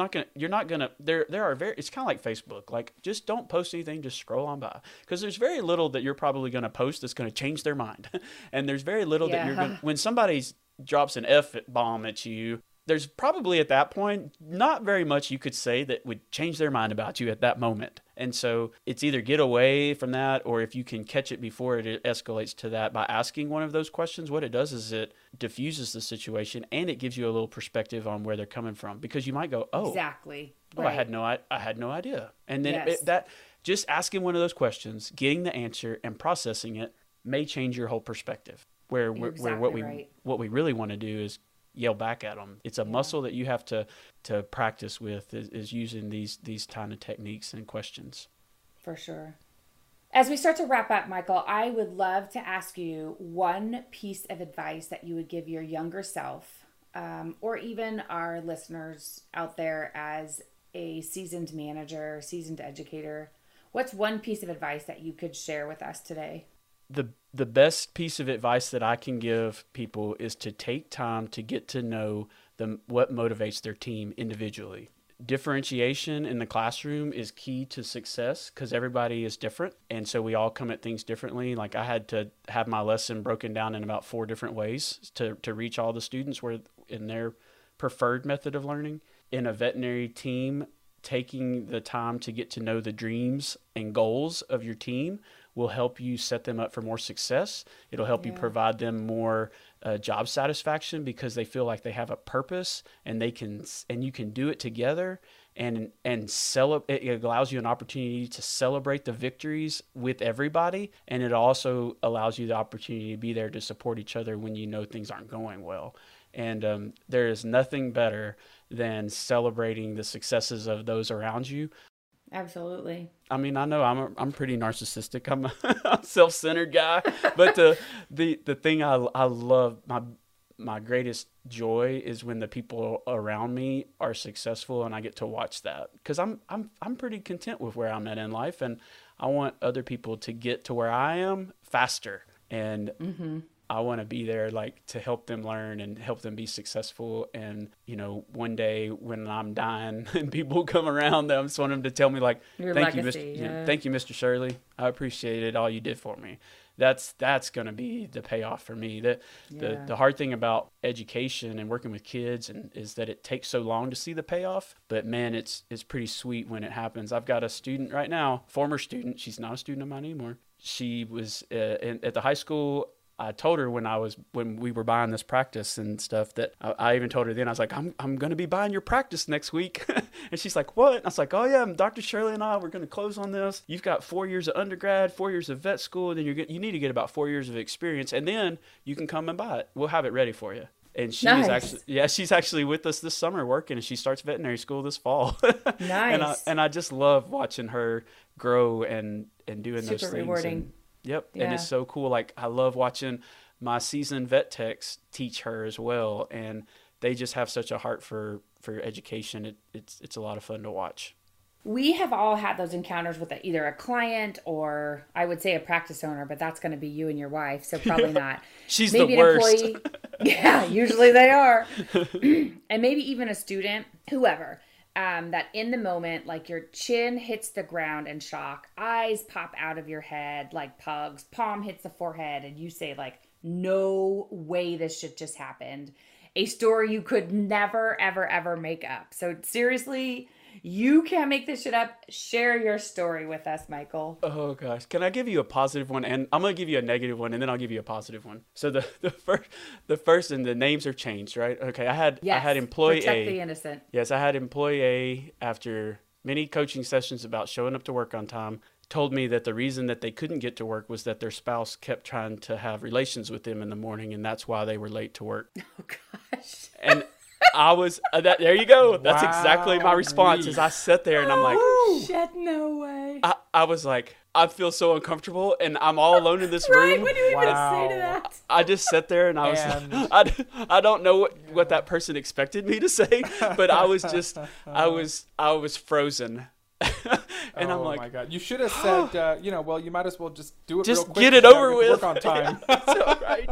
Facebook. Like, just don't post anything, just scroll on by. Because there's very little that you're probably going to post that's going to change their mind. And there's very little that you're going to, when somebody drops an F-bomb at you, there's probably at that point not very much you could say that would change their mind about you at that moment. And so it's either get away from that, or if you can catch it before it escalates to that by asking one of those questions, what it does is it diffuses the situation, and it gives you a little perspective on where they're coming from, because you might go, oh, exactly. Oh, right. I had no idea. And then just asking one of those questions, getting the answer and processing it may change your whole perspective, what we really want to do is yell back at them. It's a muscle that you have to practice with, is using these kind of techniques and questions. For sure. As we start to wrap up, Michael, I would love to ask you one piece of advice that you would give your younger self, or even our listeners out there as a seasoned manager, seasoned educator. What's one piece of advice that you could share with us today? The best piece of advice that I can give people is to take time to get to know what motivates their team individually. Differentiation in the classroom is key to success, because everybody is different, and so we all come at things differently. Like, I had to have my lesson broken down in about 4 different ways to reach all the students in their preferred method of learning. In a veterinary team, taking the time to get to know the dreams and goals of your team will help you set them up for more success. It'll help you provide them more job satisfaction, because they feel like they have a purpose, and you can do it together. It allows you an opportunity to celebrate the victories with everybody, and it also allows you the opportunity to be there to support each other when you know things aren't going well. And there is nothing better than celebrating the successes of those around you. Absolutely. I mean, I know I'm pretty narcissistic. I'm a self-centered guy, but the thing I love, my greatest joy is when the people around me are successful and I get to watch that, because I'm pretty content with where I'm at in life, and I want other people to get to where I am faster, and I want to be there, like, to help them learn and help them be successful. And, you know, one day when I'm dying and people come around, I just want them to tell me, like, thank you, Mr. Shirley. I appreciated all you did for me. That's going to be the payoff for me. The hard thing about education and working with kids is that it takes so long to see the payoff, but man, it's pretty sweet when it happens. I've got a student right now, former student. She's not a student of mine anymore. She was at the high school. I told her when we were buying this practice and stuff, that I even told her then, I was like, I'm going to be buying your practice next week. And she's like, what? And I was like, oh yeah, Dr. Shirley and I, we're going to close on this. You've got 4 years of undergrad, 4 years of vet school. And then you need to get about 4 years of experience, and then you can come and buy it. We'll have it ready for you. And she is actually, she's actually with us this summer working, and she starts veterinary school this fall. Nice. And I just love watching her grow and doing those things. Super rewarding. And, and it's so cool. Like, I love watching my seasoned vet techs teach her as well. And they just have such a heart for education. It's a lot of fun to watch. We have all had those encounters with either a client or, I would say, a practice owner, but that's going to be you and your wife, so probably not. She's maybe the worst. Employee. Yeah, usually they are. And maybe even a student, whoever, that in the moment, like, your chin hits the ground in shock, eyes pop out of your head like pugs, palm hits the forehead, and you say, like, no way this shit just happened. A story you could never, ever, ever make up. So seriously, you can't make this shit up. Share your story with us, Michael. Oh, gosh. Can I give you a positive one? And I'm going to give you a negative one, and then I'll give you a positive one. So the first, and the names are changed, right? Okay, I had employee A. Protect the innocent. Yes, I had employee A, after many coaching sessions about showing up to work on time, told me that the reason that they couldn't get to work was that their spouse kept trying to have relations with them in the morning, and that's why they were late to work. Oh, gosh. And I was, there you go. That's exactly my response. Is I sat there and I'm like, oh, shit, no way. I was like, I feel so uncomfortable, and I'm all alone in this room. What do you even say to that? I just sat there and I was like, I don't know what that person expected me to say, but I was just, I was frozen. And I'm like, oh my God, you should have said, well, you might as well just do it real quick. Just get it over with. Work on time. Right.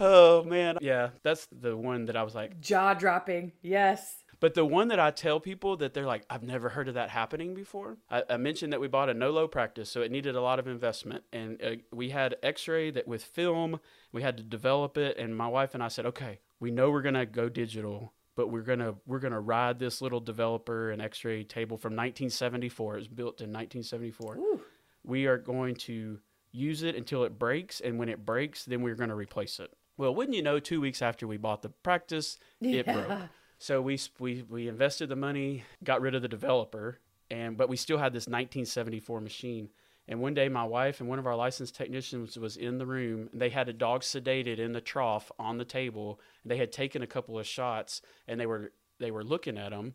Oh, man. Yeah, that's the one that I was like, jaw dropping. Yes. But the one that I tell people that they're like, I've never heard of that happening before. I mentioned that we bought a no-low practice, so it needed a lot of investment. And we had x-ray that with film, we had to develop it. And my wife and I said, okay, we know we're going to go digital, but we're gonna ride this little developer and X-ray table from 1974. It was built in 1974. Ooh. We are going to use it until it breaks, and when it breaks, then we're gonna replace it. Well, wouldn't you know? 2 weeks after we bought the practice, it broke. So we invested the money, got rid of the developer, but we still had this 1974 machine. And one day, my wife and one of our licensed technicians was in the room, and they had a dog sedated in the trough on the table. And they had taken a couple of shots, and they were looking at him.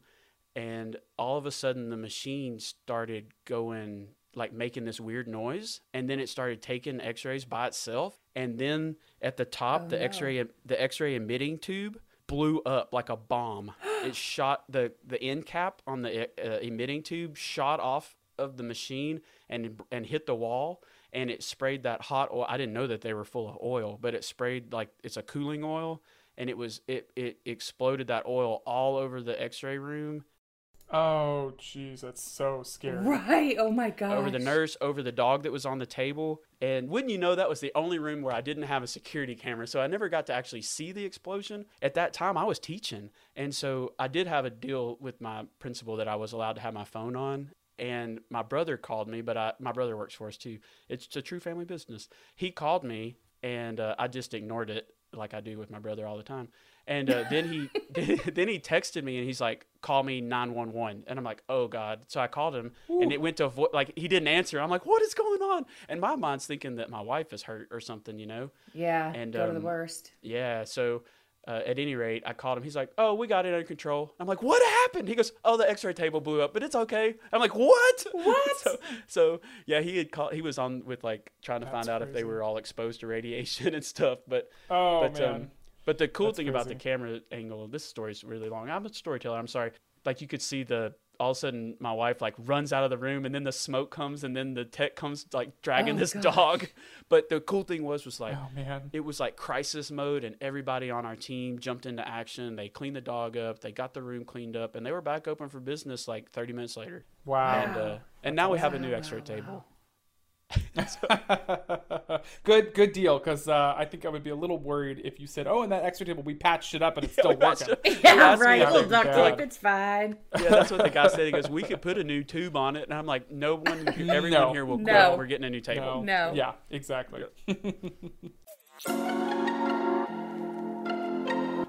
And all of a sudden, the machine started going, like, making this weird noise. And then it started taking x-rays by itself. And then at the top, the x-ray emitting tube blew up like a bomb. It shot the end cap on the emitting tube, shot off of the machine and hit the wall, and it sprayed that hot oil. I didn't know that they were full of oil, but it sprayed, like, it's a cooling oil, and it exploded that oil all over the x-ray room. Oh geez, that's so scary. Right. Oh my God. Over the nurse, over the dog that was on the table. And wouldn't you know, that was the only room where I didn't have a security camera, so I never got to actually see the explosion. At that time, I was teaching, and so I did have a deal with my principal that I was allowed to have my phone on. And my brother called me, but my brother works for us too. It's a true family business. He called me, and I just ignored it, like I do with my brother all the time. And then he texted me, and he's like, "Call me 911." And I'm like, "Oh God!" So I called him. Ooh. And it went to like he didn't answer. I'm like, "What is going on?" And my mind's thinking that my wife is hurt or something, you know? Yeah. And go to the worst. Yeah. So. At any rate, I called him. He's like, "Oh, we got it under control." I'm like, "What happened?" He goes, "Oh, the x-ray table blew up, but it's okay." I'm like, "What?" What? So yeah, he had called. He was on with, like, trying to find out if they were all exposed to radiation and stuff. But man. But the cool thing about the camera angle, this story's really long. I'm a storyteller. I'm sorry. Like, you could see all of a sudden my wife, like, runs out of the room, and then the smoke comes, and then the tech comes, like, dragging dog. But the cool thing was like, it was like crisis mode, and everybody on our team jumped into action. They cleaned the dog up. They got the room cleaned up, and they were back open for business like 30 minutes later. Wow. And now we have a new x-ray table. Good deal, because I think I would be a little worried if you said, "Oh, and that extra table, we patched it up and it's still working." Yeah, right. A little duct tape, it's fine. Yeah, that's what the guy said. He goes, "We could put a new tube on it," and I'm like, "No one, everyone here will quit. We're getting a new table." No. Yeah, exactly.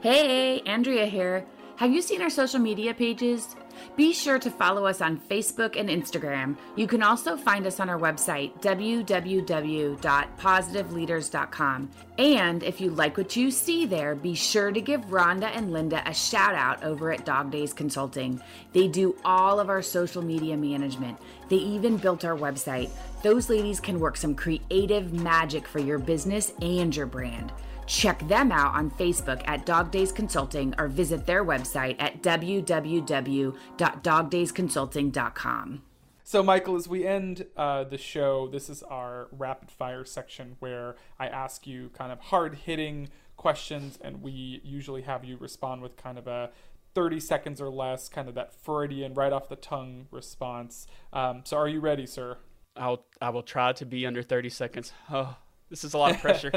Hey, Andrea here. Have you seen our social media pages? Be sure to follow us on Facebook and Instagram. You can also find us on our website, www.positiveleaders.com. And if you like what you see there, be sure to give Rhonda and Linda a shout out over at Dog Days Consulting. They do all of our social media management. They even built our website. Those ladies can work some creative magic for your business and your brand. Check them out on Facebook at Dog Days Consulting or visit their website at www.dogdaysconsulting.com. So, Michael, as we end the show, this is our rapid fire section where I ask you kind of hard-hitting questions, and we usually have you respond with kind of a 30 seconds or less, kind of that Freudian, right off the tongue response. So are you ready, sir? I will try to be under 30 seconds. Oh, this is a lot of pressure.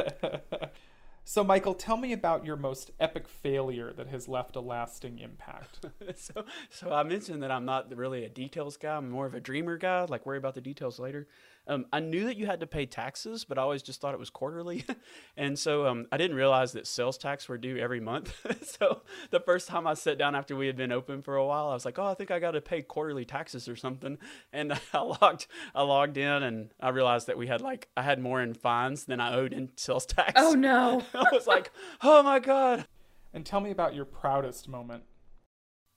So, Michael, tell me about your most epic failure that has left a lasting impact. So I mentioned that I'm not really a details guy. I'm more of a dreamer guy, like worry about the details later. I knew that you had to pay taxes, but I always just thought it was quarterly. And so I didn't realize that sales tax were due every month. So the first time I sat down after we had been open for a while, I was like, oh, I think I got to pay quarterly taxes or something. And I logged in and I realized that I had more in fines than I owed in sales tax. Oh, no. I was like, oh, my God. And tell me about your proudest moment.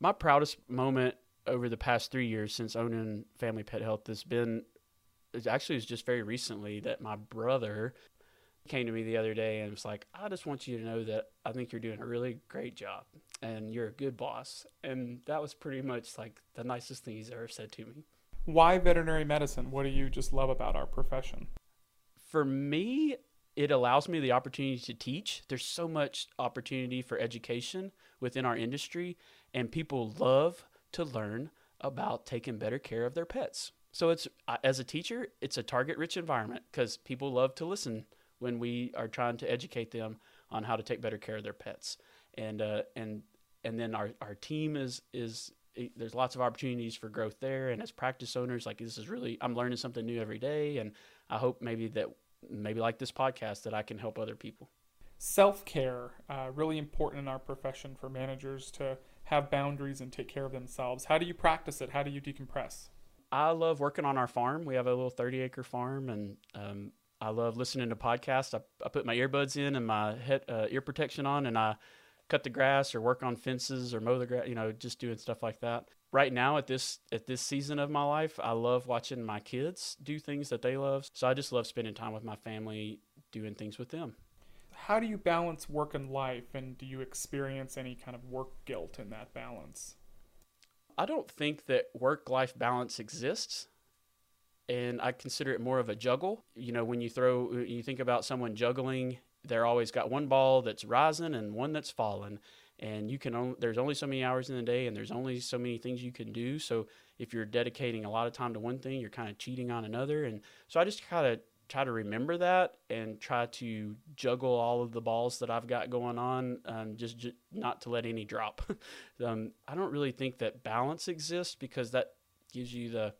My proudest moment over the past 3 years since owning Family Pet Health has been, it was just very recently that my brother came to me the other day and was like, I just want you to know that I think you're doing a really great job and you're a good boss. And that was pretty much like the nicest thing he's ever said to me. Why veterinary medicine? What do you just love about our profession? For me, it allows me the opportunity to teach. There's so much opportunity for education within our industry, and people love to learn about taking better care of their pets. So it's, as a teacher, it's a target-rich environment because people love to listen when we are trying to educate them on how to take better care of their pets. And then our team is there's lots of opportunities for growth there. And as practice owners, like this is really, I'm learning something new every day. And I hope maybe like this podcast that I can help other people. Self-care, really important in our profession for managers to have boundaries and take care of themselves. How do you practice it? How do you decompress? I love working on our farm. We have a little 30-acre farm, and I love listening to podcasts. I put my earbuds in and my head, ear protection on, and I cut the grass or work on fences or mow the grass, just doing stuff like that. Right now at this season of my life, I love watching my kids do things that they love. So I just love spending time with my family, doing things with them. How do you balance work and life, and do you experience any kind of work guilt in that balance? I don't think that work-life balance exists, and I consider it more of a juggle. When you think about someone juggling, they're always got one ball that's rising and one that's falling, and there's only so many hours in the day, and there's only so many things you can do. So if you're dedicating a lot of time to one thing, you're kind of cheating on another. And so I just kind of try to remember that and try to juggle all of the balls that I've got going on, just not to let any drop. I don't really think that balance exists because that gives you the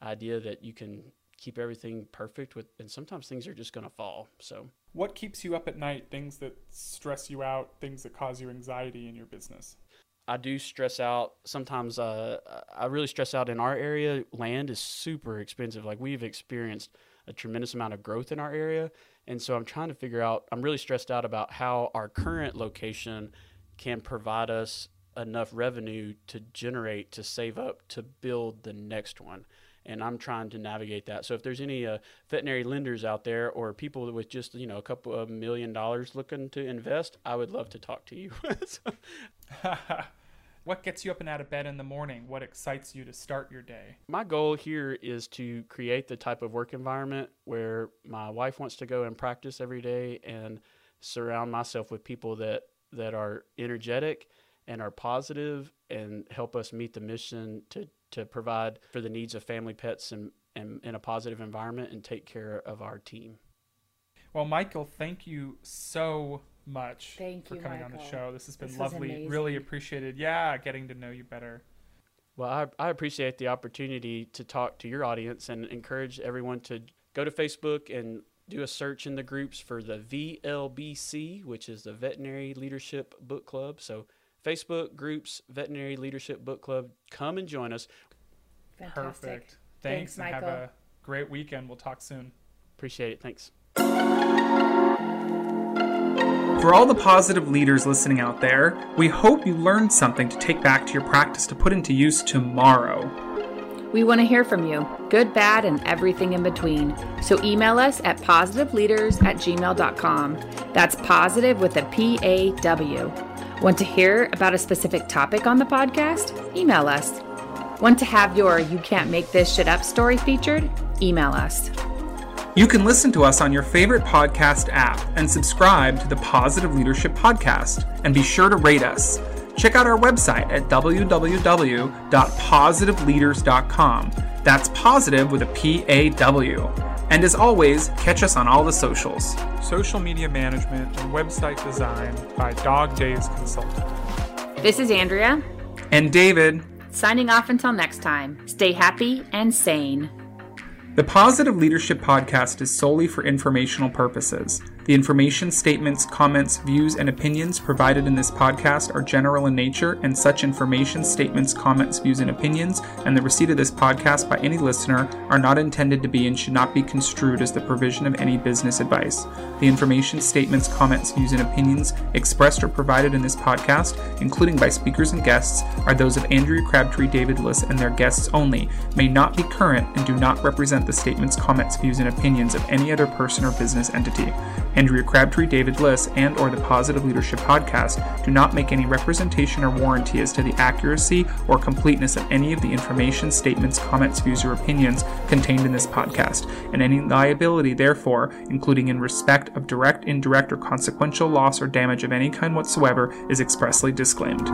idea that you can keep everything perfect and sometimes things are just going to fall. So what keeps you up at night? Things that stress you out, things that cause you anxiety in your business? I do stress out. Sometimes I really stress out in our area. Land is super expensive. Like we've experienced a tremendous amount of growth in our area. And so I'm trying to figure out, I'm really stressed out about how our current location can provide us enough revenue to generate, to save up, to build the next one. And I'm trying to navigate that. So if there's any veterinary lenders out there or people with just, a couple of $1 million looking to invest, I would love to talk to you. What gets you up and out of bed in the morning? What excites you to start your day? My goal here is to create the type of work environment where my wife wants to go and practice every day and surround myself with people that are energetic and are positive and help us meet the mission to provide for the needs of family pets and in a positive environment and take care of our team. Well, Michael, thank you so much for coming on the show. This has been lovely. Really appreciated. Yeah, getting to know you better. Well, I appreciate the opportunity to talk to your audience and encourage everyone to go to Facebook and do a search in the groups for the VLBC, which is the Veterinary Leadership Book Club. So Facebook groups, Veterinary Leadership Book Club. Come and join us. Fantastic. Perfect. Thanks, Michael. And have a great weekend. We'll talk soon. Appreciate it. Thanks. For all the positive leaders listening out there, we hope you learned something to take back to your practice to put into use tomorrow. We want to hear from you, good, bad, and everything in between. So email us at positiveleaders@gmail.com. That's positive with a PAW. Want to hear about a specific topic on the podcast? Email us. Want to have your You Can't Make This Shit Up story featured? Email us. You can listen to us on your favorite podcast app and subscribe to the Positive Leadership Podcast. And be sure to rate us. Check out our website at www.positiveleaders.com. That's positive with a PAW. And as always, catch us on all the socials. Social media management and website design by Dog Days Consulting. This is Andrea. And David. Signing off until next time. Stay happy and sane. The Positive Leadership Podcast is solely for informational purposes. The information, statements, comments, views, and opinions provided in this podcast are general in nature, and such information, statements, comments, views, and opinions, and the receipt of this podcast by any listener are not intended to be and should not be construed as the provision of any business advice. The information, statements, comments, views, and opinions expressed or provided in this podcast, including by speakers and guests, are those of Andrea Crabtree, David List, and their guests only, may not be current, and do not represent the statements, comments, views, and opinions of any other person or business entity. Andrea Crabtree, David List, and or the Positive Leadership Podcast do not make any representation or warranty as to the accuracy or completeness of any of the information, statements, comments, views, or opinions contained in this podcast, and any liability, therefore, including in respect of direct, indirect, or consequential loss or damage of any kind whatsoever, is expressly disclaimed.